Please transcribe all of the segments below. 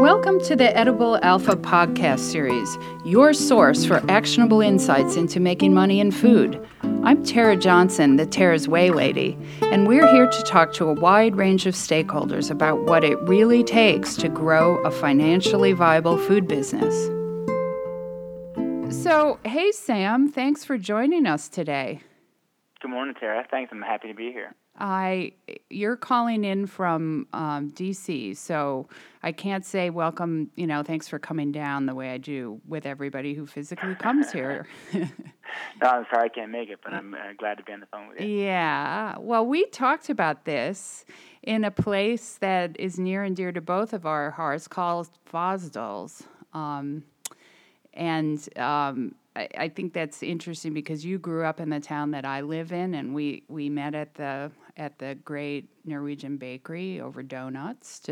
Welcome to the Edible Alpha podcast series, your source for actionable insights into making money in food. I'm Tara Johnson, the Tara's Way lady, and we're here to talk to a wide range of stakeholders about what it really takes to grow a financially viable food business. So, hey Sam, thanks for joining us today. Good morning, Tara. Thanks. I'm happy to be here. You're calling in from D.C., so I can't say welcome, thanks for coming down the way I do with everybody who physically comes here. No, I'm sorry I can't make it, but I'm glad to be on the phone with you. Yeah. Well, we talked about this in a place that is near and dear to both of our hearts called Fosdals. I think that's interesting because you grew up in the town that I live in, and we met at the Great Norwegian Bakery over donuts,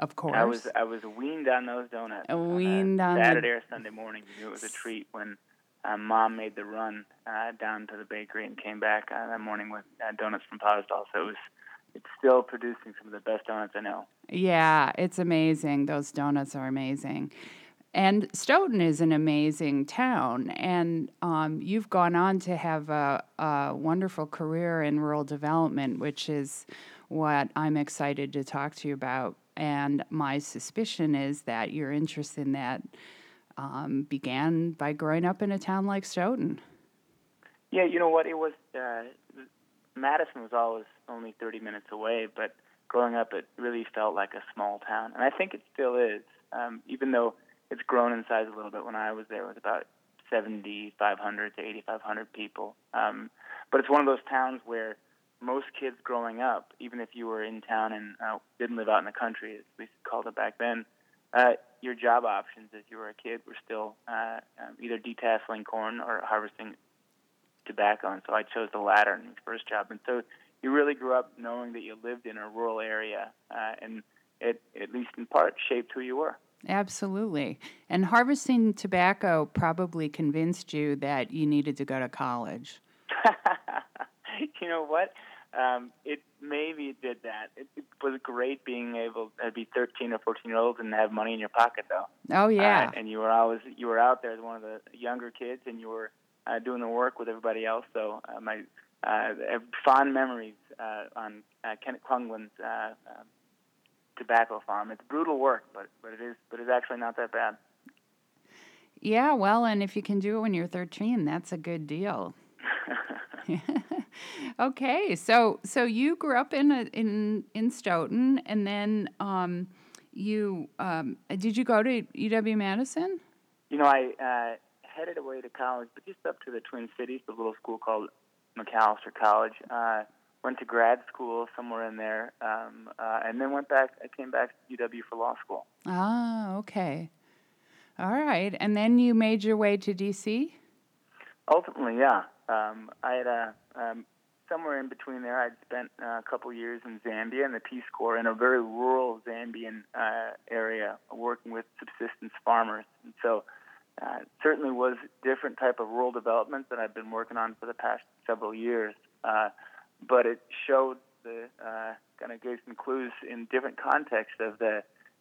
of course. I was weaned on those donuts. Saturday or Sunday morning. It was a treat when Mom made the run down to the bakery and came back that morning with donuts from Pazdal. So it's still producing some of the best donuts I know. Yeah, it's amazing. Those donuts are amazing. And Stoughton is an amazing town, and you've gone on to have a wonderful career in rural development, which is what I'm excited to talk to you about. And my suspicion is that your interest in that began by growing up in a town like Stoughton. Yeah, you know what? It was Madison was always only 30 minutes away, but growing up, it really felt like a small town, and I think it still is, even though it's grown in size a little bit. When I was there, it was about 7,500 to 8,500 people. But it's one of those towns where most kids growing up, even if you were in town and didn't live out in the country, as we called it back then, your job options if you were a kid were still either detasseling corn or harvesting tobacco. And so I chose the latter in my first job. And so you really grew up knowing that you lived in a rural area, and it, at least in part, shaped who you were. Absolutely. And harvesting tobacco probably convinced you that you needed to go to college. You know what? It maybe did that. It was great being able to be 13 or 14-year-olds and have money in your pocket, though. Oh, yeah. And you were out there as one of the younger kids, and you were doing the work with everybody else. So I have fond memories on Kenneth Cunglin's tobacco farm. It's brutal work, but it's actually not that bad. Yeah, well, and if you can do it when you're 13, that's a good deal. Okay, so you grew up in Stoughton, and then did you go to UW-Madison? I headed away to college, but just up to the Twin Cities, the little school called Macalester College. Went to grad school somewhere in there, and then came back to UW for law school. Ah, okay. All right. And then you made your way to D.C.? Ultimately, yeah. I had somewhere in between there, I'd spent a couple years in Zambia in the Peace Corps in a very rural Zambian area working with subsistence farmers. And so it certainly was a different type of rural development that I've been working on for the past several years. But it showed kind of gave some clues in different contexts of the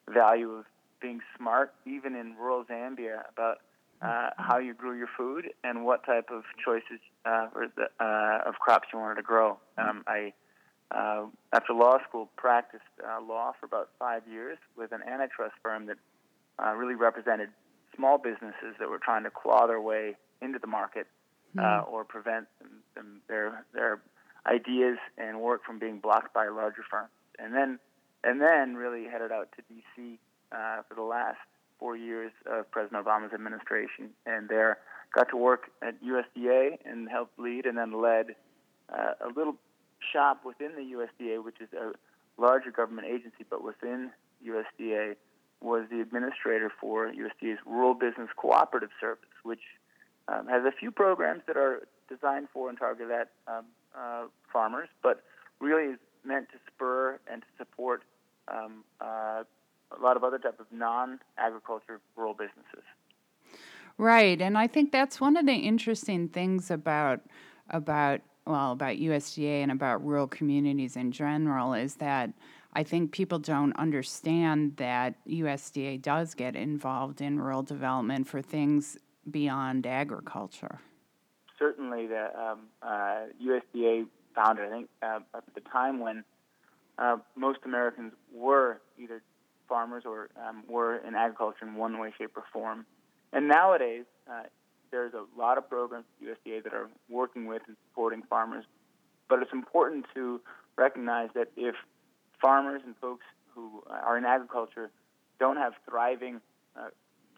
value of being smart, even in rural Zambia, about how you grew your food and what type of choices of crops you wanted to grow. I after law school, practiced law for about 5 years with an antitrust firm that really represented small businesses that were trying to claw their way into the market or prevent them, their ideas and work from being blocked by larger firms. And then really headed out to D.C. For the last 4 years of President Obama's administration. And there got to work at USDA and helped lead, and then led a little shop within the USDA, which is a larger government agency, but within USDA was the administrator for USDA's Rural Business Cooperative Service, which has a few programs that are designed for and targeted at farmers, but really is meant to spur and to support a lot of other type of non-agriculture rural businesses. Right, and I think that's one of the interesting things about USDA and about rural communities in general is that I think people don't understand that USDA does get involved in rural development for things beyond agriculture. Certainly, the USDA founded, I think, at the time when most Americans were either farmers or were in agriculture in one way, shape, or form. And nowadays, there's a lot of programs at USDA that are working with and supporting farmers. But it's important to recognize that if farmers and folks who are in agriculture don't have thriving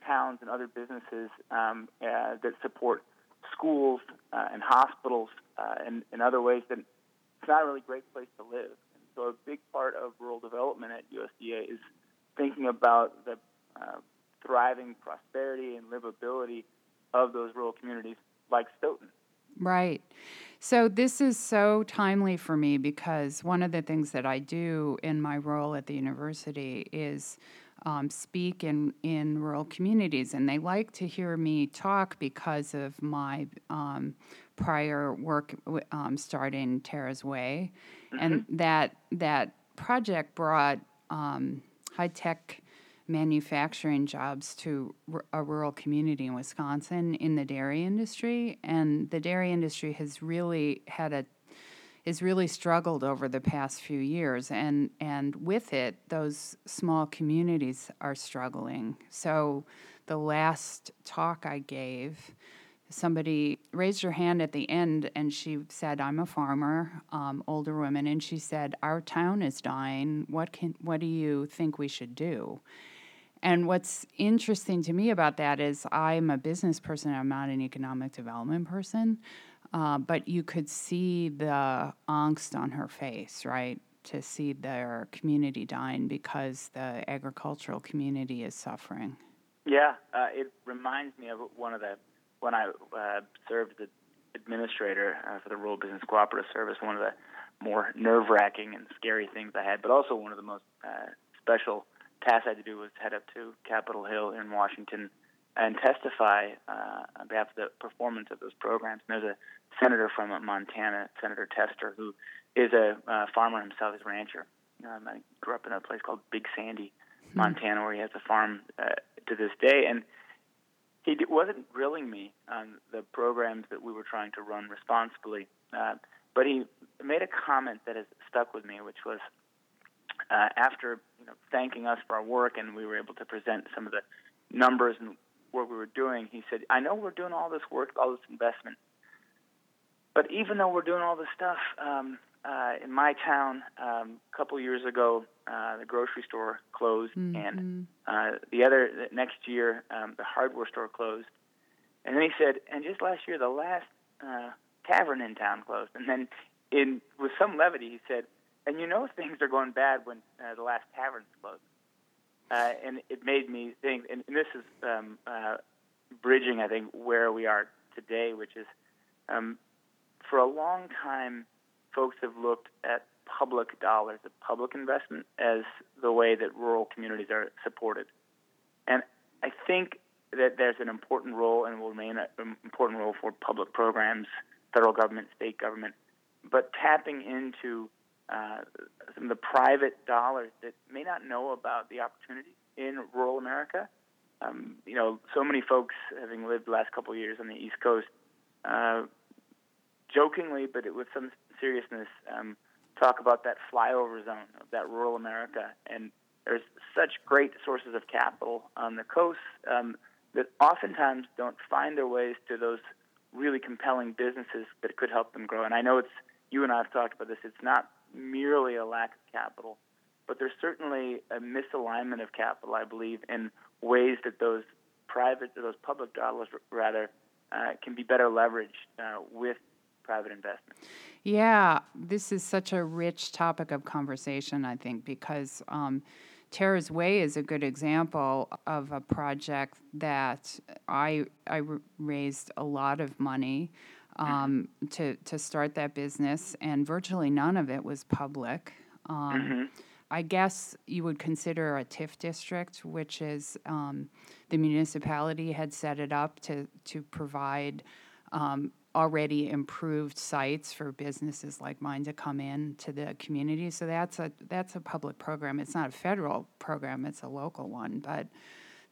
towns and other businesses that support schools and hospitals and other ways, then it's not a really great place to live. And so a big part of rural development at USDA is thinking about the thriving prosperity and livability of those rural communities like Stoughton. Right. So this is so timely for me because one of the things that I do in my role at the university is speak in rural communities, and they like to hear me talk because of my prior work starting Tara's Way, mm-hmm. and that project brought high-tech manufacturing jobs to a rural community in Wisconsin in the dairy industry, and the dairy industry has really struggled over the past few years, and with it, those small communities are struggling. So the last talk I gave, somebody raised her hand at the end, and she said, "I'm a farmer, older woman," and she said, "Our town is dying. What do you think we should do?" And what's interesting to me about that is I'm a business person. I'm not an economic development person. But you could see the angst on her face, right, to see their community dying because the agricultural community is suffering. Yeah. It reminds me of when I served as administrator for the Rural Business Cooperative Service, one of the more nerve-wracking and scary things I had, but also one of the most special task I had to do was head up to Capitol Hill in Washington and testify on behalf of the performance of those programs. And there's a senator from Montana, Senator Tester, who is a farmer himself, he's a rancher. I grew up in a place called Big Sandy, Montana, where he has a farm to this day. And he wasn't grilling me on the programs that we were trying to run responsibly, but he made a comment that has stuck with me, which was, after thanking us for our work and we were able to present some of the numbers and what we were doing, he said, "I know we're doing all this work, all this investment, but even though we're doing all this stuff, in my town, a couple years ago, the grocery store closed, mm-hmm. and next year, the hardware store closed." And then he said, "And just last year, the last tavern in town closed." And then, with some levity, he said, "And things are going bad when the last tavern's closed." And it made me think, and this is bridging, I think, where we are today, which is for a long time, folks have looked at public dollars, at public investment, as the way that rural communities are supported. And I think that there's an important role and will remain an important role for public programs, federal government, state government, but tapping into some of the private dollars that may not know about the opportunity in rural America. So many folks, having lived the last couple of years on the East Coast, jokingly but with some seriousness, talk about that flyover zone of that rural America. And there's such great sources of capital on the coast that oftentimes don't find their ways to those really compelling businesses that could help them grow. And I know you and I have talked about this, it's not merely a lack of capital, but there's certainly a misalignment of capital, I believe, in ways that those public dollars can be better leveraged with private investment. Yeah, this is such a rich topic of conversation, I think, because Tara's Way is a good example of a project that I raised a lot of money to start that business, and virtually none of it was public. Mm-hmm. I guess you would consider a TIF district, which is the municipality had set it up to provide already improved sites for businesses like mine to come in to the community. So that's a public program. It's not a federal program, it's a local one, but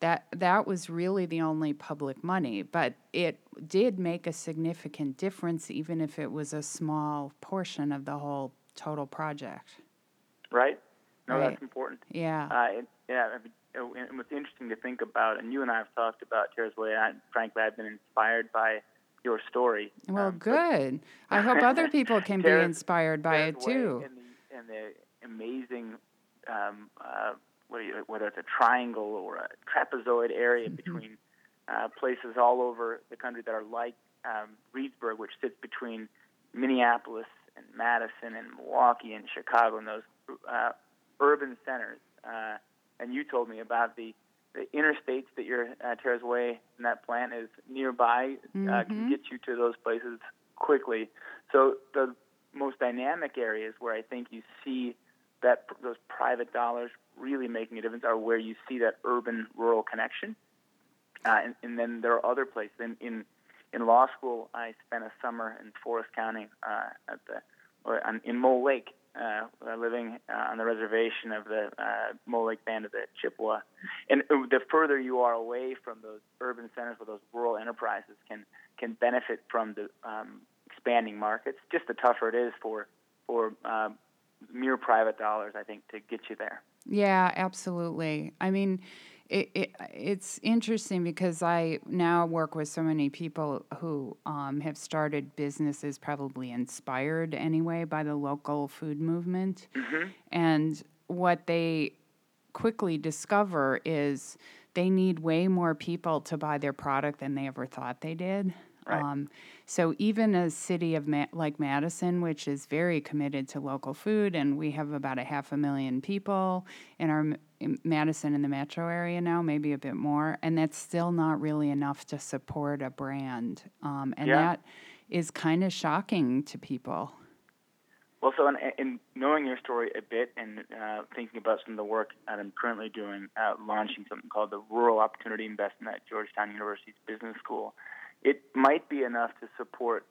that was really the only public money, but it did make a significant difference, even if it was a small portion of the whole total project. Right. No, right. That's important. Yeah. And what's interesting to think about, and you and I have talked about Tara's Way, and frankly, I've been inspired by your story. Well, good. I hope other people can be inspired by it too. And the amazing, whether it's a triangle or a trapezoid area between places all over the country that are like Reedsburg, which sits between Minneapolis and Madison and Milwaukee and Chicago and those urban centers. And you told me about the interstates that your Tara's Way and that plant is nearby, can get you to those places quickly. So the most dynamic areas where I think you see that those private dollars really making a difference are where you see that urban-rural connection. And then there are other places. In law school, I spent a summer in Forest County in Mole Lake, living on the reservation of the Mole Lake Band of the Chippewa. And the further you are away from those urban centers where those rural enterprises can benefit from the expanding markets, just the tougher it is for mere private dollars, I think, to get you there. Yeah, absolutely. I mean, it's interesting because I now work with so many people who have started businesses, probably inspired anyway by the local food movement. Mm-hmm. And what they quickly discover is they need way more people to buy their product than they ever thought they did. Right. So even a city of like Madison, which is very committed to local food, and we have about 500,000 people in our Madison in the metro area now, maybe a bit more, and that's still not really enough to support a brand. That is kind of shocking to people. Well, so in knowing your story a bit and thinking about some of the work that I'm currently doing, launching something called the Rural Opportunity Investment at Georgetown University's Business School, it might be enough to support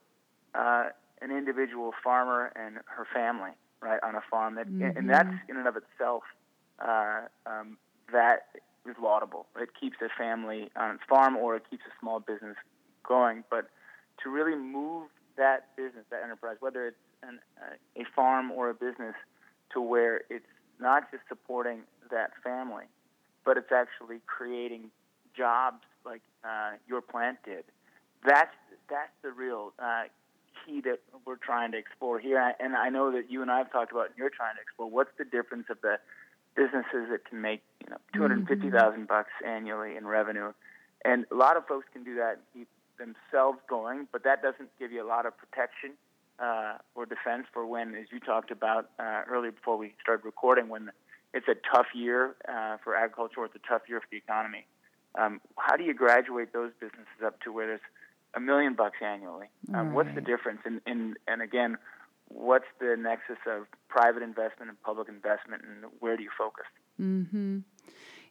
an individual farmer and her family, right, on a farm. And that's in and of itself, that is laudable. It keeps a family on its farm or it keeps a small business going. But to really move that business, that enterprise, whether it's a farm or a business, to where it's not just supporting that family, but it's actually creating jobs like your plant did. That's the real key that we're trying to explore here. And I know that you and I have talked about, and you're trying to explore, what's the difference of the businesses that can make $250,000 annually in revenue. And a lot of folks can do that and keep themselves going, but that doesn't give you a lot of protection or defense for when, as you talked about earlier before we started recording, when it's a tough year for agriculture or it's a tough year for the economy. How do you graduate those businesses up to where there's $1 million annually? Right. What's the difference? And again, what's the nexus of private investment and public investment, and where do you focus? Mm-hmm.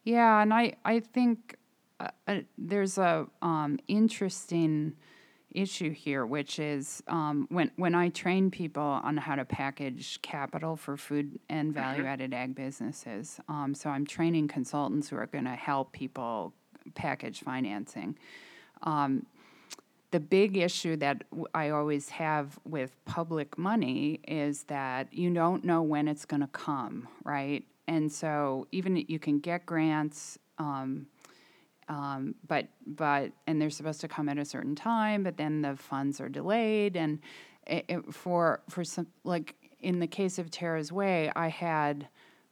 Yeah, and I think there's a interesting issue here, which is when I train people on how to package capital for food and value-added ag businesses. So I'm training consultants who are going to help people package financing. The big issue that I always have with public money is that you don't know when it's going to come, right? And so even you can get grants, but they're supposed to come at a certain time, but then the funds are delayed. And for some, like in the case of Tara's Way, I had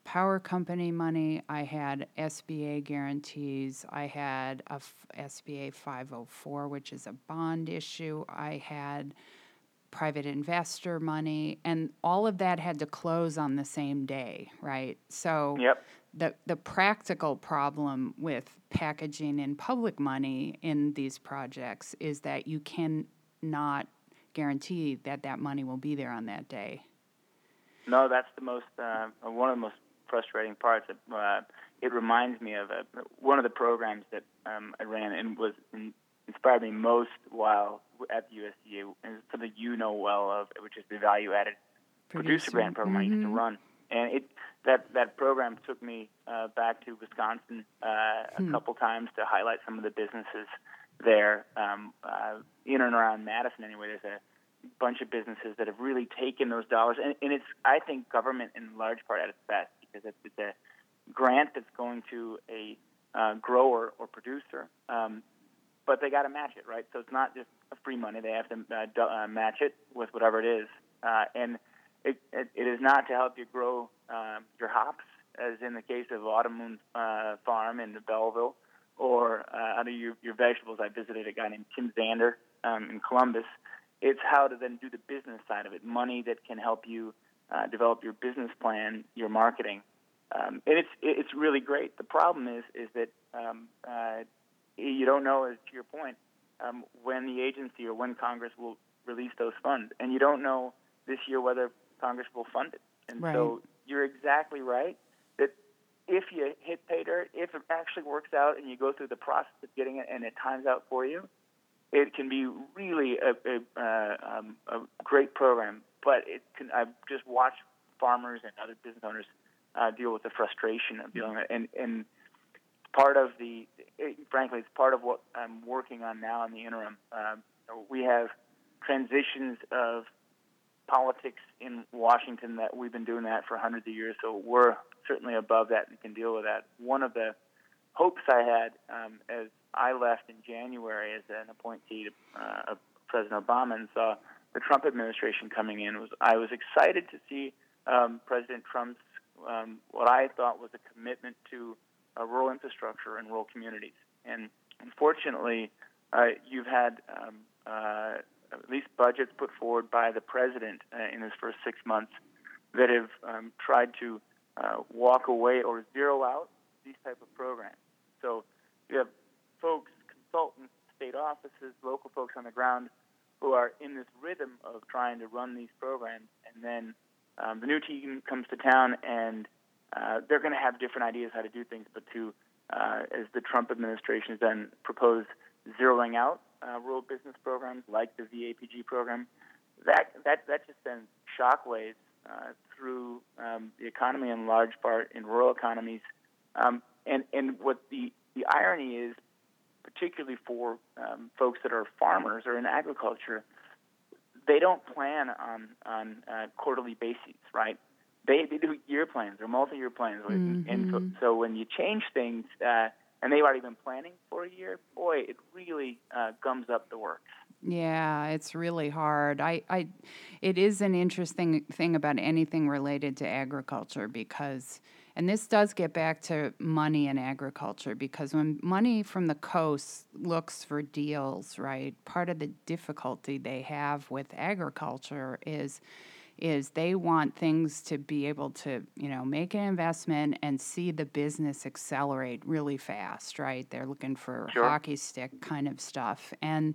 power company money, I had SBA guarantees, I had a SBA 504, which is a bond issue, I had private investor money, and all of that had to close on the same day, right? So the practical problem with packaging in public money in these projects is that you cannot guarantee that money will be there on that day. No, that's the most one of the most frustrating parts. It reminds me of one of the programs that I ran and was in inspired me most while at the USDA is something you know well of, which is the value-added producer grant program I used to run. And that program took me back to Wisconsin a couple times to highlight some of the businesses there in and around Madison. Anyway, there's a bunch of businesses that have really taken those dollars, and it's, I think, government in large part at its best, because it's a grant that's going to a grower or producer, but they got to match it, right? So it's not just free money; they have to match it with whatever it is, and it is not to help you grow your hops, as in the case of Autumn Moon Farm in Belleville, or out of your vegetables. I visited a guy named Tim Zander in Columbus. It's how to then do the business side of it, money that can help you develop your business plan, your marketing, and it's really great. The problem is that you don't know, as to your point, when the agency or when Congress will release those funds, and you don't know this year whether Congress will fund it. And right. So you're exactly right that if you hit pay dirt, if it actually works out and you go through the process of getting it and it times out for you, it can be really a great program. But I've just watched farmers and other business owners deal with the frustration of dealing with it. And part of frankly, it's part of what I'm working on now in the interim. We have transitions of politics in Washington that we've been doing that for hundreds of years, so we're certainly above that and can deal with that. One of the hopes I had as I left in January as an appointee of President Obama and saw the Trump administration coming in I was excited to see President Trump's what I thought was a commitment to rural infrastructure and rural communities. And unfortunately, you've had at least budgets put forward by the president in his first 6 months that have tried to walk away or zero out these type of programs. So you have folks, consultants, state offices, local folks on the ground who are in this rhythm of trying to run these programs, and then the new team comes to town, and they're going to have different ideas how to do things, but to, as the Trump administration has then proposed, zeroing out rural business programs like the VAPG program, that just sends shockwaves through the economy in large part in rural economies. And what the irony is, particularly for folks that are farmers or in agriculture, they don't plan on quarterly bases, right? They do year plans or multi-year plans. Mm-hmm. And so when you change things, and they've already been planning for a year, boy, it really gums up the works. Yeah, it's really hard. It is an interesting thing about anything related to agriculture because, and this does get back to money in agriculture, because when money from the coast looks for deals, right, part of the difficulty they have with agriculture is they want things to be able to, make an investment and see the business accelerate really fast, right? They're looking for sure. Hockey stick kind of stuff. And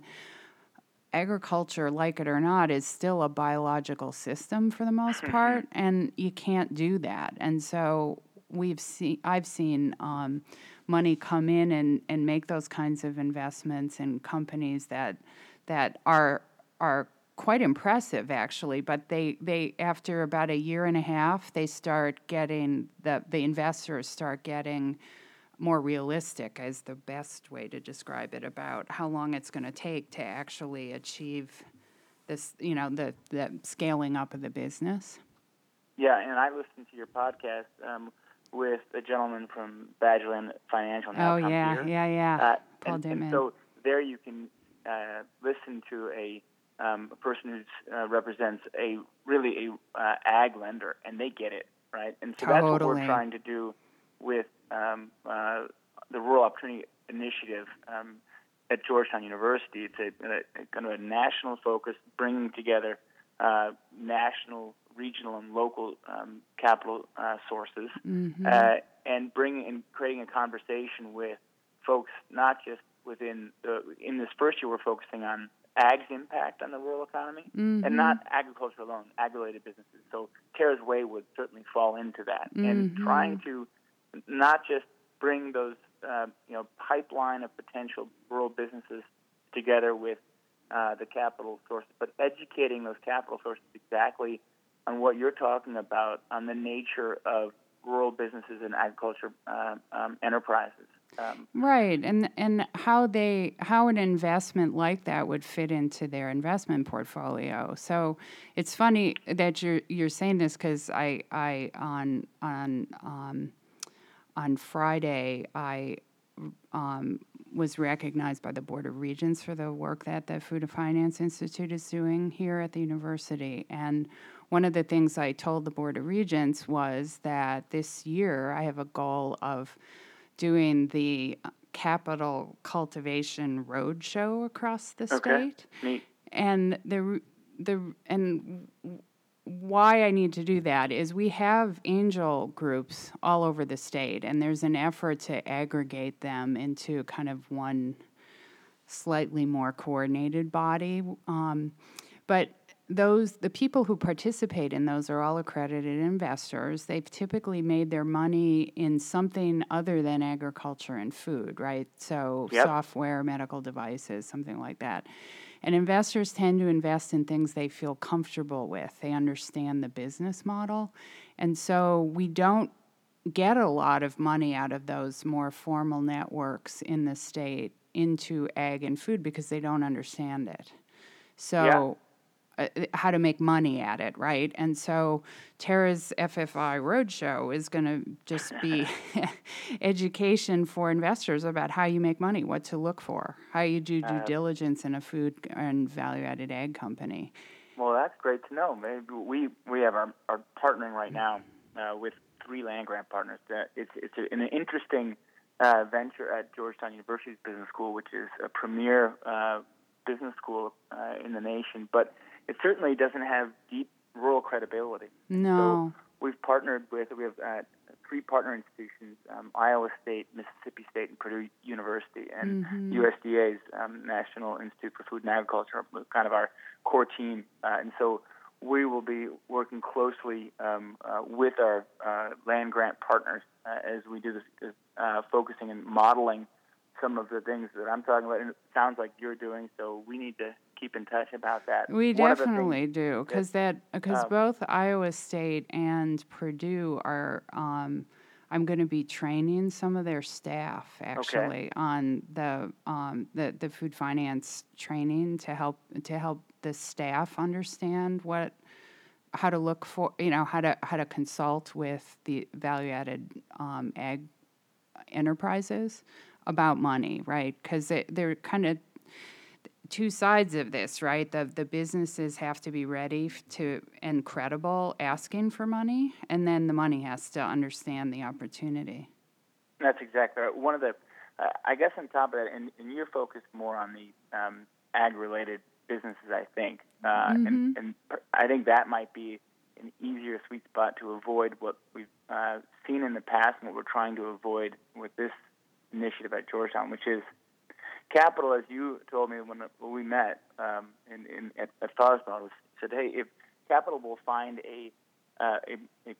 agriculture, like it or not, is still a biological system for the most part, and you can't do that. And so I've seen money come in and make those kinds of investments in companies that are quite impressive, actually, but they after about a year and a half, they start getting, the investors start getting more realistic, is the best way to describe it, about how long it's going to take to actually achieve this, the scaling up of the business. Yeah, and I listened to your podcast with a gentleman from Badgerland Financial. Paul Damon. And so there you can listen to a person who represents a ag lender, and they get it, right? And so totally. That's what we're trying to do with the Rural Opportunity Initiative at Georgetown University. It's a kind of a national focus, bringing together national, regional, and local capital sources, mm-hmm. And creating a conversation with folks, not just in this first year, we're focusing on ag's impact on the rural economy, mm-hmm. and not agriculture alone, ag-related businesses. So Tara's Way would certainly fall into that. Mm-hmm. And trying to not just bring those pipeline of potential rural businesses together with the capital sources, but educating those capital sources exactly on what you're talking about, on the nature of rural businesses and agriculture enterprises. Right, and how an investment like that would fit into their investment portfolio. So it's funny that you're saying this, because I on Friday I was recognized by the Board of Regents for the work that the Food Finance Institute is doing here at the university. And one of the things I told the Board of Regents was that this year I have a goal of doing the capital cultivation roadshow across the state. Neat. And and why I need to do that is we have angel groups all over the state, and there's an effort to aggregate them into kind of one slightly more coordinated body. But the people who participate in those are all accredited investors. They've typically made their money in something other than agriculture and food, right? So software, medical devices, something like that. And investors tend to invest in things they feel comfortable with. They understand the business model. And so we don't get a lot of money out of those more formal networks in the state into ag and food because they don't understand it. So... Yeah. How to make money at it, right? And so Tara's FFI Roadshow is going to just be education for investors about how you make money, what to look for, how you do due diligence in a food and value-added ag company. Well, that's great to know. Maybe we have our partnering right now with 3 land-grant partners. It's an interesting venture at Georgetown University's business school, which is a premier business school in the nation, but it certainly doesn't have deep rural credibility. No. So we've partnered with, we have 3 partner institutions, Iowa State, Mississippi State, and Purdue University, and USDA's National Institute for Food and Agriculture, kind of our core team. And so we will be working closely with our land grant partners as we do this, focusing and modeling some of the things that I'm talking about, and it sounds like you're doing, so we need to keep in touch about that. We definitely do, because both Iowa State and Purdue are, I'm going to be training some of their staff, actually, on the food finance training to help the staff understand how to look for, how to consult with the value-added ag enterprises about money, right? Because they're kind of two sides of this, right? The businesses have to be ready to and credible asking for money, and then the money has to understand the opportunity. That's exactly right. One of the, I guess on top of that, and you're focused more on the ag-related businesses, I think. And I think that might be an easier sweet spot to avoid what we've seen in the past and what we're trying to avoid with this initiative at Georgetown, which is capital, as you told me when we met at Fozdals, said, hey, if capital will find a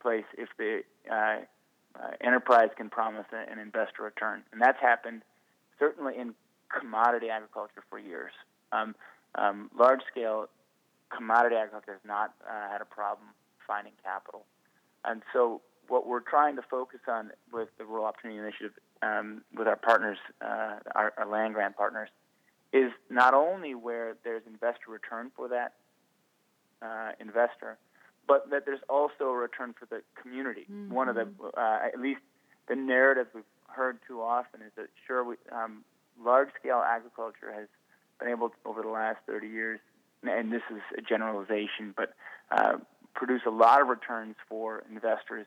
place if the enterprise can promise an investor return. And that's happened certainly in commodity agriculture for years. Large-scale commodity agriculture has not had a problem finding capital. And so what we're trying to focus on with the Rural Opportunity Initiative with our partners, our land grant partners, is not only where there's investor return for that investor, but that there's also a return for the community. Mm-hmm. One of the, at least the narrative we've heard too often is that, sure, large-scale agriculture has been able to, over the last 30 years, and this is a generalization, but produce a lot of returns for investors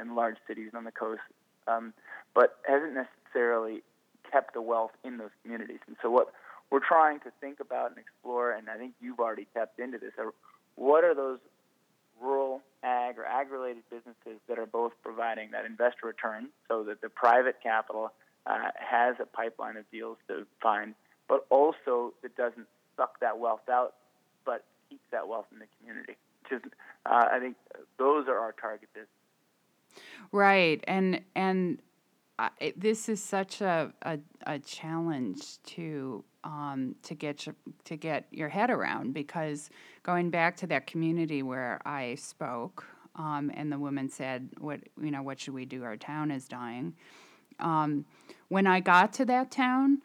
in large cities on the coast. But hasn't necessarily kept the wealth in those communities. And so what we're trying to think about and explore, and I think you've already tapped into this, are what are those rural ag or ag-related businesses that are both providing that investor return so that the private capital has a pipeline of deals to find, but also that doesn't suck that wealth out but keeps that wealth in the community. Which is, I think those are our target businesses. Right, and this is such a challenge to get your head around, because going back to that community where I spoke, and the woman said, what should we do? Our town is dying. When I got to that town,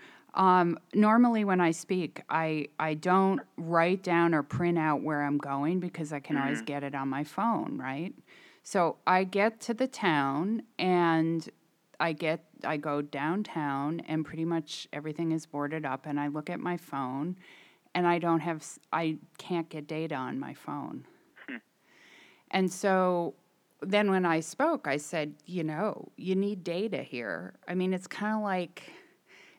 normally when I speak, I don't write down or print out where I'm going, because I can always get it on my phone, right? So I get to the town, and I go downtown, and pretty much everything is boarded up, and I look at my phone, and I can't get data on my phone. And so then when I spoke, I said, you need data here. I mean, it's kind of like,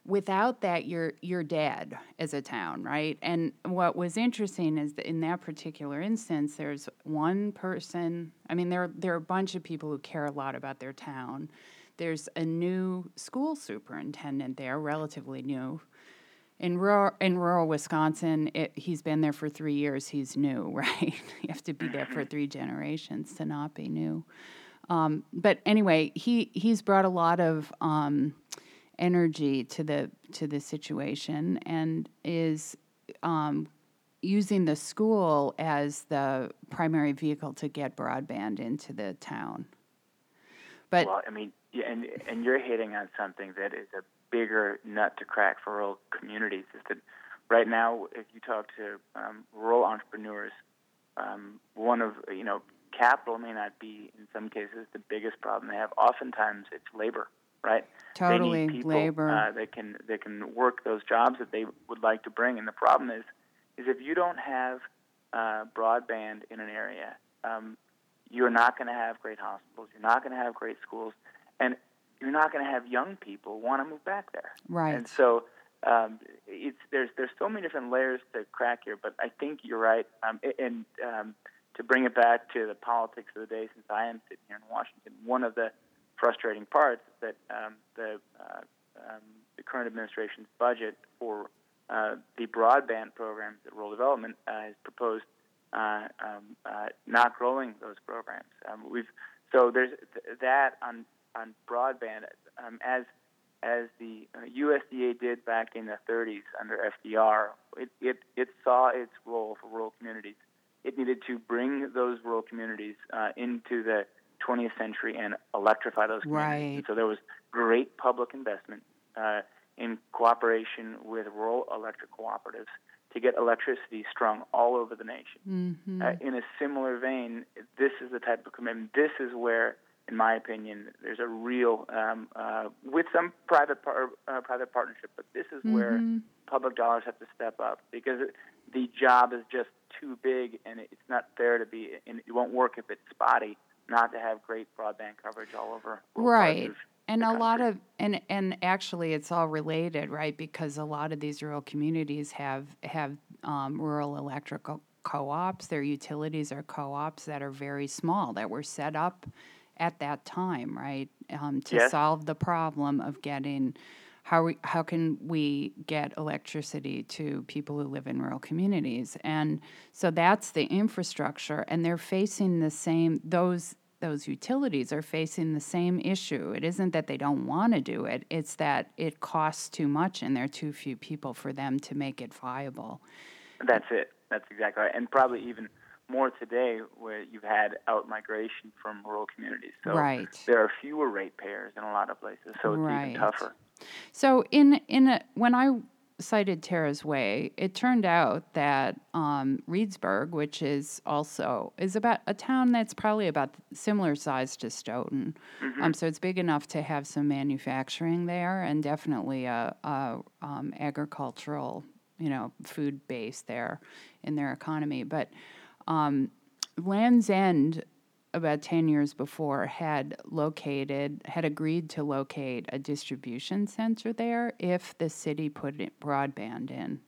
without that, you're dead as a town, right? And what was interesting is that in that particular instance, there's one person. I mean, there are a bunch of people who care a lot about their town. There's a new school superintendent there, relatively new. In rural Wisconsin, he's been there for 3 years. He's new, right? You have to be there for 3 generations to not be new. But anyway, he's brought a lot of energy to the situation, and is using the school as the primary vehicle to get broadband into the town. But well, I mean, yeah, and you're hitting on something that is a bigger nut to crack for rural communities. Is that right now, if you talk to rural entrepreneurs, capital may not be in some cases the biggest problem they have. Oftentimes, it's labor. Right? Totally. They need people, labor. They can work those jobs that they would like to bring. And the problem is if you don't have broadband in an area, you're not going to have great hospitals. You're not going to have great schools, and you're not going to have young people want to move back there. Right. And so there's so many different layers to crack here. But I think you're right. To bring it back to the politics of the day, since I am sitting here in Washington, one of the frustrating parts that the current administration's budget for the broadband programs at rural development has proposed not growing those programs. There's that on broadband as the USDA did back in the 30s under FDR. It saw its role for rural communities. It needed to bring those rural communities into the 20th century and electrify those communities. Right. And so there was great public investment in cooperation with rural electric cooperatives to get electricity strung all over the nation. Mm-hmm. In a similar vein, this is the type of commitment. This is where, in my opinion, there's a real, with some private partnership, but this is mm-hmm. where public dollars have to step up, because the job is just too big, and it's not fair to be, and it won't work if it's spotty, not to have great broadband coverage all over. Right. And a lot of, and actually it's all related, right? Because a lot of these rural communities have rural electrical co-ops. Their utilities are co-ops that are very small, that were set up at that time, right? To yes. solve the problem of getting, how can we get electricity to people who live in rural communities? And so that's the infrastructure, and they're facing the same, those utilities are facing the same issue. It isn't that they don't want to do it, it's that it costs too much and there are too few people for them to make it viable. That's it. That's exactly right. And probably even more today, where you've had out-migration from rural communities. So right. there are fewer ratepayers in a lot of places, so it's right. even tougher. So when I cited Tara's Way, it turned out that Reedsburg, which is about a town that's probably about similar size to Stoughton, mm-hmm. So it's big enough to have some manufacturing there, and definitely a agricultural, food base there in their economy. But Land's End, about 10 years before, had agreed to locate a distribution center there if the city put broadband in,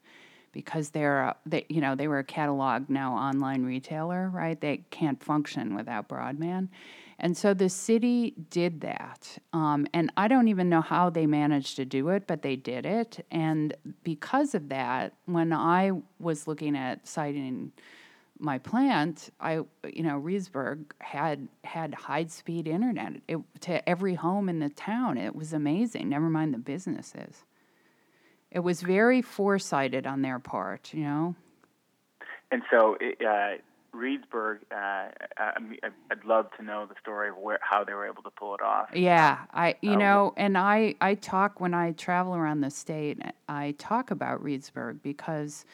because they were a catalog, now online retailer, right? They can't function without broadband. And so the city did that. And I don't even know how they managed to do it, but they did it. And because of that, when I was looking at citing my plant, Reedsburg had high-speed internet to every home in the town. It was amazing, never mind the businesses. It was very foresighted on their part, you know. And so Reedsburg, I'd love to know the story of how they were able to pull it off. Yeah, I talk when I travel around the state. I talk about Reedsburg because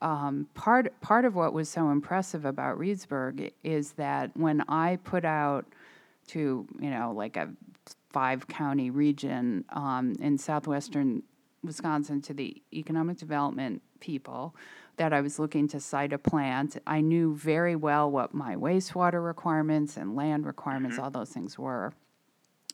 part of what was so impressive about Reedsburg is that when I put out to like a 5-county region in southwestern Wisconsin to the economic development people that I was looking to site a plant, I knew very well what my wastewater requirements and land requirements, all those things were.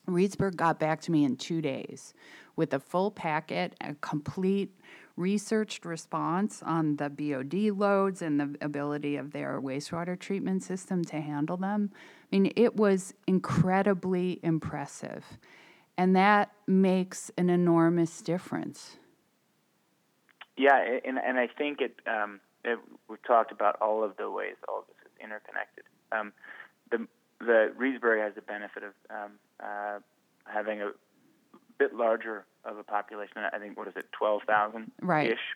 Reedsburg got back to me in 2 days with a full packet, a complete researched response on the BOD loads and the ability of their wastewater treatment system to handle them. I mean, it was incredibly impressive. And that makes an enormous difference. Yeah, and I think we've talked about all of the ways all of this is interconnected. The Reedsburg has the benefit of having a bit larger of a population. I think 12,000 ish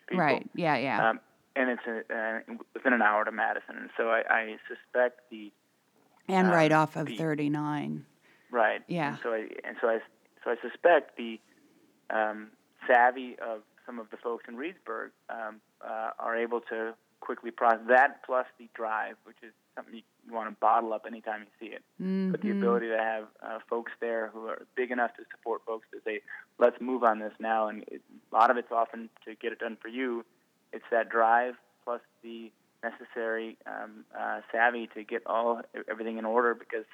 people. Right. Yeah. And it's within an hour to Madison, and so I suspect right off of 39. Right. Yeah. And so I suspect the savvy of some of the folks in Reedsburg are able to quickly process that, plus the drive, which is something you want to bottle up anytime you see it. Mm-hmm. But the ability to have folks there who are big enough to support folks to say, let's move on this now. And a lot of it's often to get it done for you. It's that drive plus the necessary savvy to get everything in order, because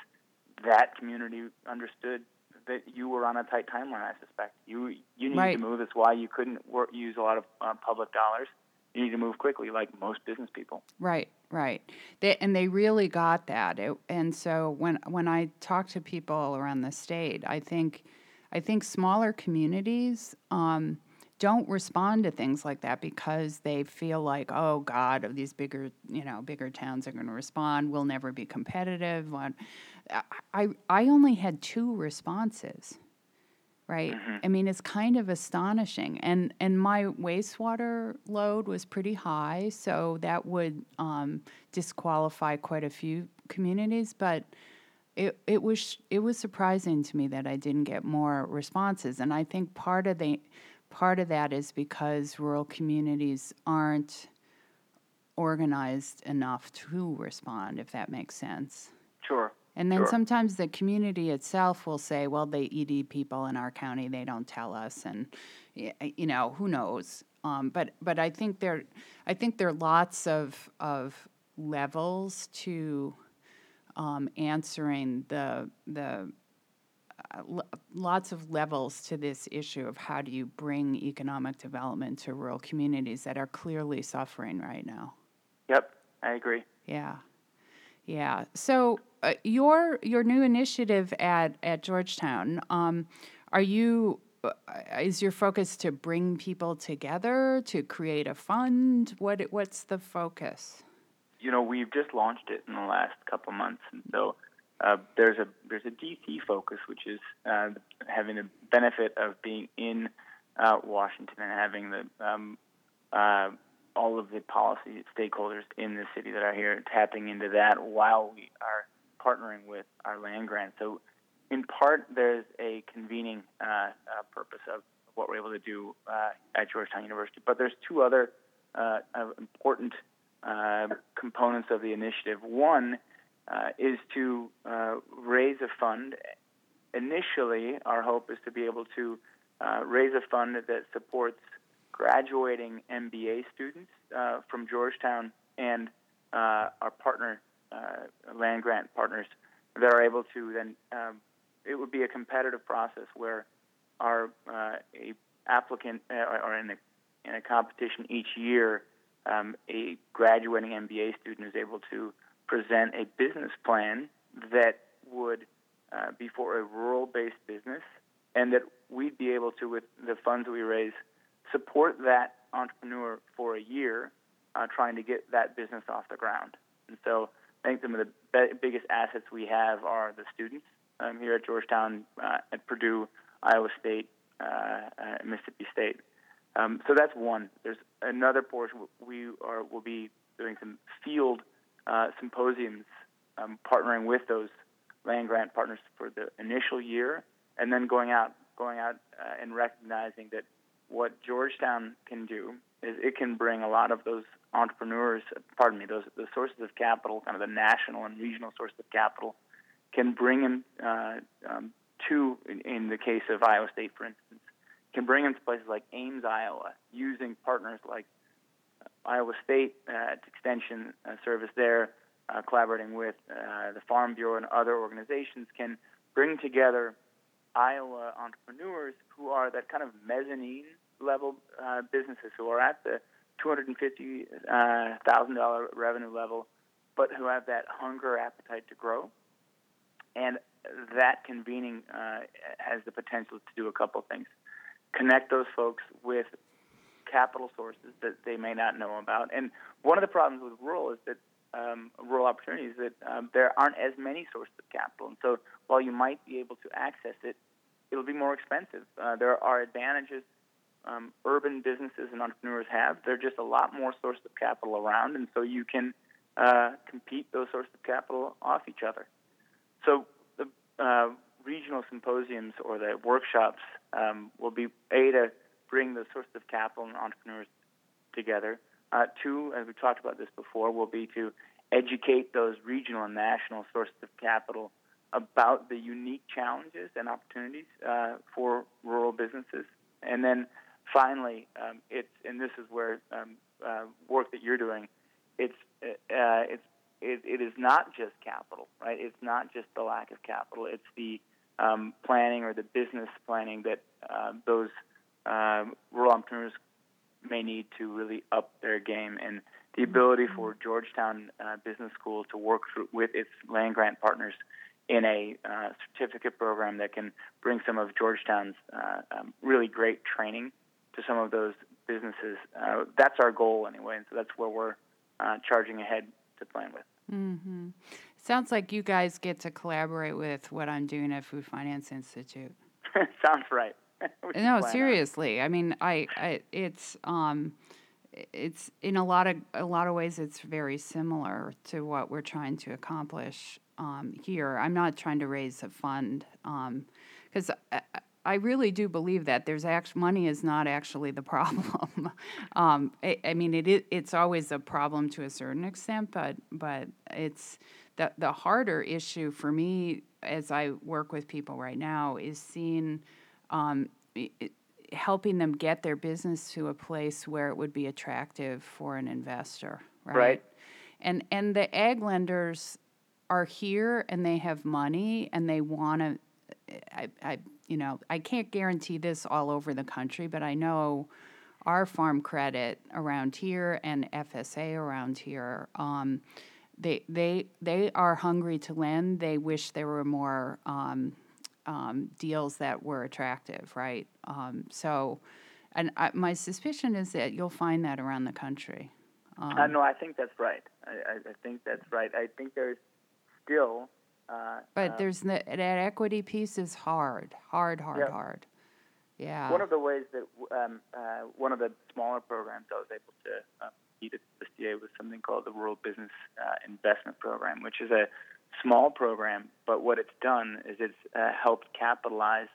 that community understood that you were on a tight timeline, I suspect. You needed to move. That's why you couldn't use a lot of public dollars. You need to move quickly, like most business people. Right. They really got that. And so when I talk to people around the state, I think smaller communities don't respond to things like that because they feel like, oh God, these bigger towns are going to respond. We'll never be competitive. I only had 2 responses. Right. Mm-hmm. I mean, it's kind of astonishing. And my wastewater load was pretty high, so that would disqualify quite a few communities. But it was surprising to me that I didn't get more responses. And I think part of that is because rural communities aren't organized enough to respond, if that makes sense. Sure. And then sometimes the community itself will say, well, the ED people in our county, they don't tell us, and who knows. But I think there are lots of levels to answering lots of levels to this issue of how do you bring economic development to rural communities that are clearly suffering right now. Yep, I agree. Yeah. So your new initiative at Georgetown, is your focus to bring people together to create a fund? What's the focus? We've just launched it in the last couple months, and so there's a DC focus, which is having the benefit of being in Washington and having the all of the policy stakeholders in the city that are here, tapping into that while we are partnering with our land grant. So in part, there's a convening purpose of what we're able to do at Georgetown University. But there's 2 other important components of the initiative. One is to raise a fund. Initially, our hope is to be able to raise a fund that supports graduating MBA students from Georgetown and our partner, land grant partners, that are able to then, it would be a competitive process where our a applicant or in a competition each year, a graduating MBA student is able to present a business plan that would be for a rural-based business, and that we'd be able to, with the funds we raise, support that entrepreneur for a year trying to get that business off the ground. And so I think some of the biggest assets we have are the students here at Georgetown, at Purdue, Iowa State, Mississippi State. So that's one. There's another portion. We'll be doing some field symposiums, partnering with those land grant partners for the initial year, and then going out and recognizing that what Georgetown can do is it can bring a lot of those entrepreneurs, those sources of capital, kind of the national and regional sources of capital, can bring them in the case of Iowa State, for instance, can bring them to places like Ames, Iowa, using partners like Iowa State Extension Service there, collaborating with the Farm Bureau and other organizations, can bring together Iowa entrepreneurs who are that kind of mezzanine-level businesses who are at the $250,000 revenue level, but who have that hunger appetite to grow. And that convening has the potential to do a couple of things. Connect those folks with capital sources that they may not know about. And one of the problems with rural is that rural opportunities that there aren't as many sources of capital. And so while you might be able to access it, it'll be more expensive. There are advantages urban businesses and entrepreneurs have. There are just a lot more sources of capital around, and so you can compete those sources of capital off each other. So the regional symposiums or the workshops will be, A, to bring the sources of capital and entrepreneurs together. Two, as we talked about this before, will be to educate those regional and national sources of capital about the unique challenges and opportunities for rural businesses. And then finally, this is where work that you're doing, it is not just capital, right? It's not just the lack of capital. It's the planning or the business planning that those rural entrepreneurs may need to really up their game, and the ability for Georgetown Business School to work with its land grant partners in a certificate program that can bring some of Georgetown's really great training to some of those businesses. That's our goal anyway, and so that's where we're charging ahead to plan with. Mm-hmm. Sounds like you guys get to collaborate with what I'm doing at Food Finance Institute. Sounds right. No, seriously. I mean, it's in a lot of ways it's very similar to what we're trying to accomplish here. I'm not trying to raise a fund because I really do believe that there's money is not actually the problem. I mean, it's always a problem to a certain extent, but it's the harder issue for me as I work with people right now is seeing. Helping them get their business to a place where it would be attractive for an investor, right? And the ag lenders are here and they have money and they want to. I can't guarantee this all over the country, but I know our Farm Credit around here and FSA around here. They are hungry to lend. They wish there were more. Deals that were attractive, right? My suspicion is that you'll find that around the country. No, I think that's right. I think that's right. I think there's still... But there's that equity piece is hard. Yeah. One of the ways that one of the smaller programs I was able to meet at USDA was something called the Rural Business Investment Program, which is a small program, but what it's done is it's helped capitalize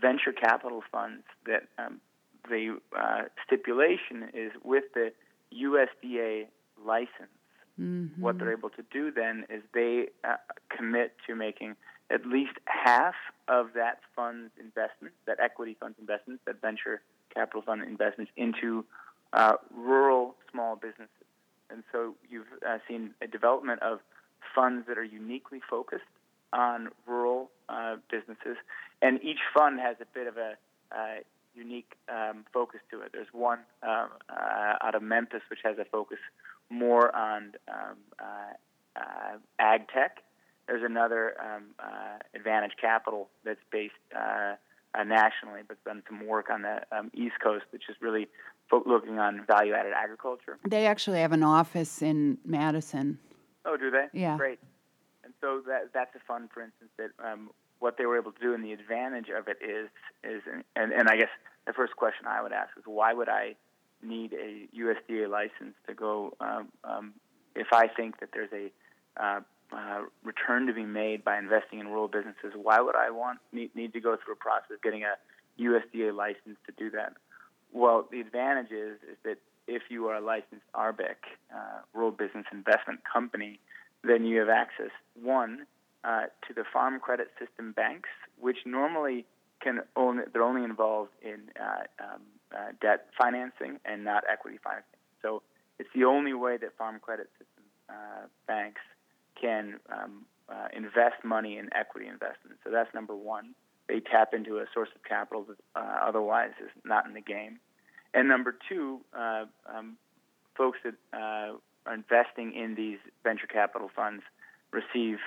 venture capital funds that the stipulation is with the USDA license. Mm-hmm. What they're able to do then is they commit to making at least half of that fund's investment, that equity fund's investment, that venture capital fund investments into rural small businesses. And so you've seen a development of funds that are uniquely focused on rural businesses, and each fund has a bit of a unique focus to it. There's one out of Memphis which has a focus more on ag tech. There's another Advantage Capital that's based nationally, but done some work on the East Coast, which is really looking on value-added agriculture. They actually have an office in Madison. Oh, do they? Yeah. Great. And so that's a fund, for instance, that what they were able to do, and the advantage of it is and I guess the first question I would ask is, why would I need a USDA license to go if I think that there's a return to be made by investing in rural businesses? Why would I need to go through a process of getting a USDA license to do that? Well, the advantage is that if you are a licensed RBIC, Rural Business Investment Company, then you have access, one, to the Farm Credit System banks, which normally they're only involved in debt financing and not equity financing. So it's the only way that Farm Credit System banks can invest money in equity investments. So that's number one. They tap into a source of capital that otherwise is not in the game. And number two, folks that are investing in these venture capital funds receive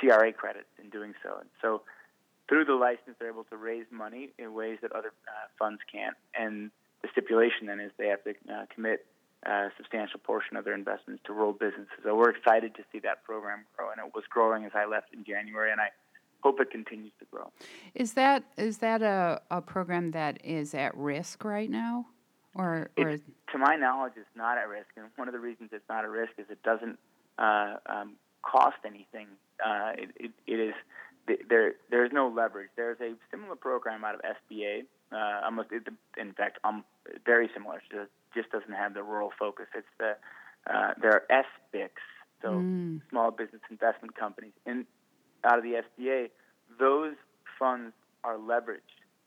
CRA credits in doing so. And so through the license, they're able to raise money in ways that other funds can't. And the stipulation then is they have to commit a substantial portion of their investments to rural businesses. So we're excited to see that program grow, and it was growing as I left in January, and I hope it continues to grow. Is that a program that is at risk right now? Or to my knowledge, it's not at risk. And one of the reasons it's not at risk is it doesn't cost anything. There is no leverage. There's a similar program out of SBA. Very similar. It just doesn't have the rural focus. It's there are SBICs, so small business investment companies. And out of the SBA, those funds are leveraged.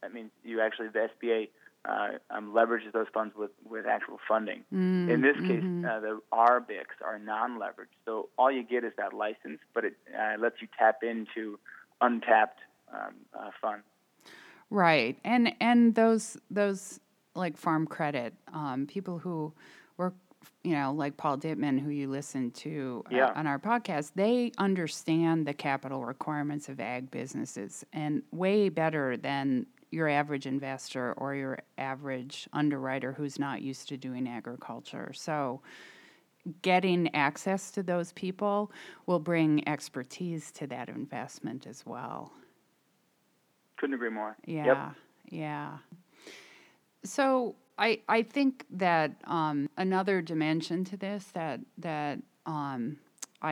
That means the SBA leverages those funds with actual funding. In this case, the RBICs are non-leveraged. So all you get is that license, but it lets you tap into untapped funds. Right, and those like Farm Credit people who work, like Paul Damon, who you listen to on our podcast, they understand the capital requirements of ag businesses and way better than your average investor or your average underwriter who's not used to doing agriculture. So getting access to those people will bring expertise to that investment as well. Couldn't agree more. Yeah, yep. Yeah. So I think that another dimension to this that I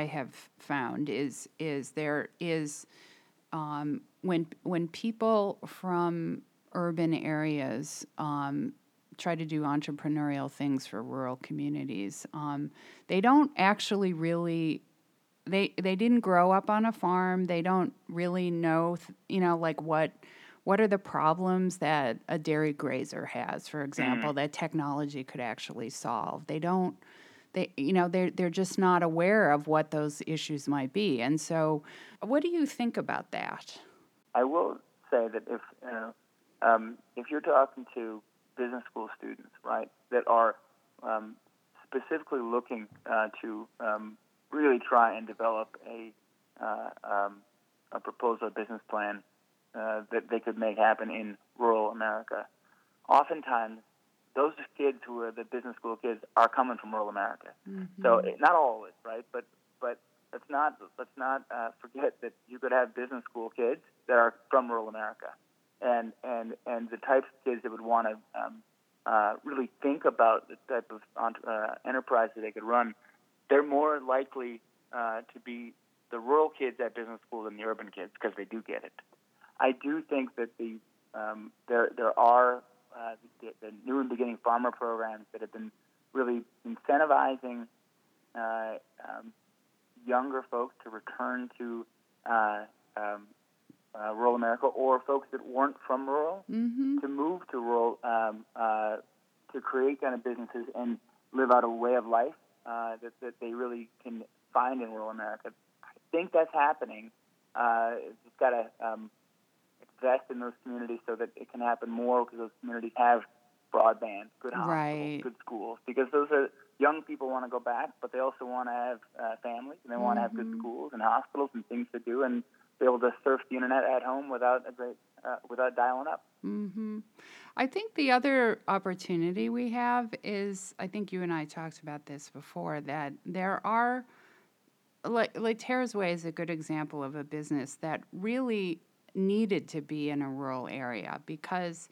have found is there is when people from urban areas try to do entrepreneurial things for rural communities, they don't actually really. They didn't grow up on a farm. They don't really know, like what are the problems that a dairy grazer has, for example, that technology could actually solve. They're just not aware of what those issues might be. And so, what do you think about that? I will say that if you're talking to business school students, right, that are specifically looking to really try and develop a proposal, business plan that they could make happen in rural America. Oftentimes, those kids who are the business school kids are coming from rural America. Mm-hmm. So not always, right? But let's not forget that you could have business school kids that are from rural America, and the types of kids that would want to really think about the type of enterprise that they could run. They're more likely to be the rural kids at business school than the urban kids because they do get it. I do think that the there are the new and beginning farmer programs that have been really incentivizing younger folks to return to rural America, or folks that weren't from rural to move to rural to create kind of businesses and live out a way of life that they really can find in rural America. I think that's happening. It's got to invest in those communities so that it can happen more, because those communities have broadband, good hospitals, good schools, because those are young people want to go back, but they also want to have families, and they want to have good schools and hospitals and things to do, and be able to surf the internet at home without a great without dialing up. Mm-hmm. I think the other opportunity we have is, I think you and I talked about this before, that there are, like Tara's Way is a good example of a business that really needed to be in a rural area because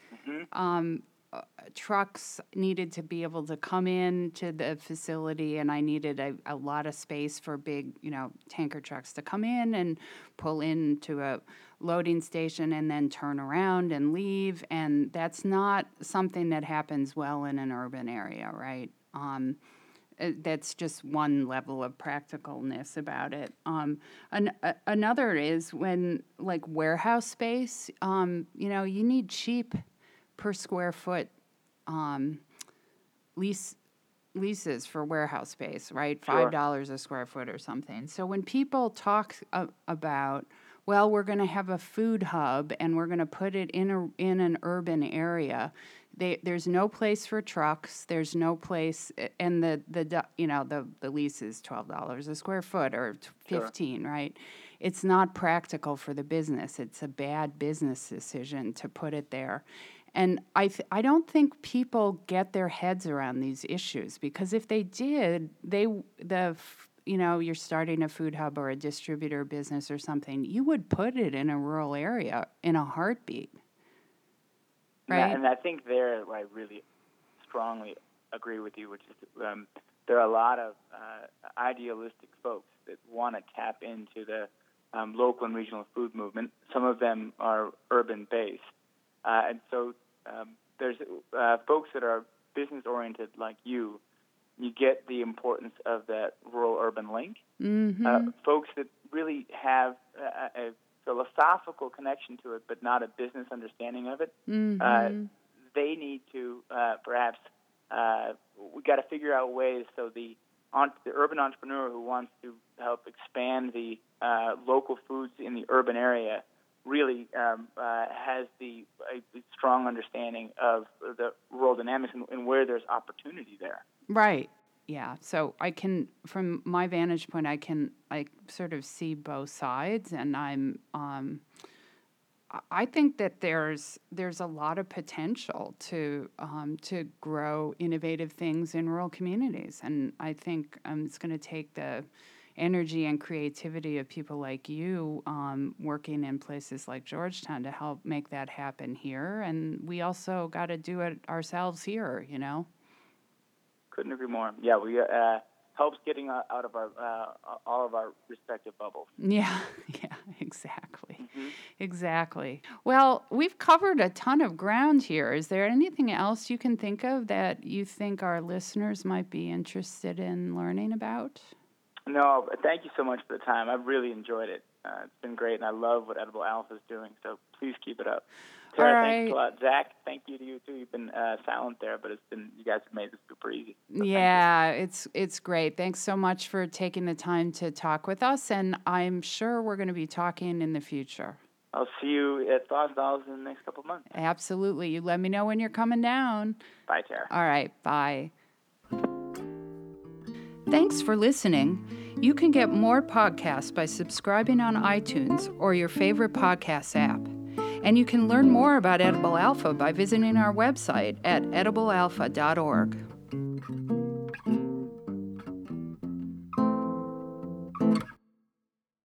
trucks needed to be able to come in to the facility, and I needed a lot of space for big, tanker trucks to come in and pull into a loading station and then turn around and leave. And that's not something that happens well in an urban area, right? That's just one level of practicalness about it. Another is when, like, warehouse space, you need cheap per square foot leases for warehouse space, right? Sure. $5 a square foot or something. So when people talk about, well, we're going to have a food hub and we're going to put it in an urban area, there's no place for trucks, there's no place, and the lease is $12 a square foot or $15, sure, right? It's not practical for the business. It's a bad business decision to put it there. And I don't think people get their heads around these issues, because if they did, you're starting a food hub or a distributor business or something, you would put it in a rural area in a heartbeat, right? And I think there I really strongly agree with you, which is there are a lot of idealistic folks that want to tap into the local and regional food movement. Some of them are urban-based. And so there's folks that are business-oriented like you. You get the importance of that rural-urban link. Mm-hmm. Folks that really have a philosophical connection to it but not a business understanding of it, mm-hmm. They need to perhaps we got to figure out ways so the urban entrepreneur who wants to help expand the local foods in the urban area really has a strong understanding of the rural dynamics and where there's opportunity there. Right. Yeah. So I can, from my vantage point, I sort of see both sides, and I think that there's a lot of potential to grow innovative things in rural communities, and I think it's going to take the energy and creativity of people like you working in places like Georgetown to help make that happen here, and we also got to do it ourselves here, Couldn't agree more. Yeah, we helps getting out of our all of our respective bubbles. Yeah, exactly. Mm-hmm. Exactly. Well, we've covered a ton of ground here. Is there anything else you can think of that you think our listeners might be interested in learning about? No, thank you so much for the time. I've really enjoyed it. It's been great, and I love what Edible Alpha is doing, so please keep it up. Tara, all right. Thanks a lot. Zach, thank you to you, too. You've been silent there, but you guys have made this super easy. So yeah, it's great. Thanks so much for taking the time to talk with us, and I'm sure we're going to be talking in the future. I'll see you at Fozdals in the next couple of months. Absolutely. You let me know when you're coming down. Bye, Tara. All right, bye. Thanks for listening. You can get more podcasts by subscribing on iTunes or your favorite podcast app. And you can learn more about Edible Alpha by visiting our website at ediblealpha.org.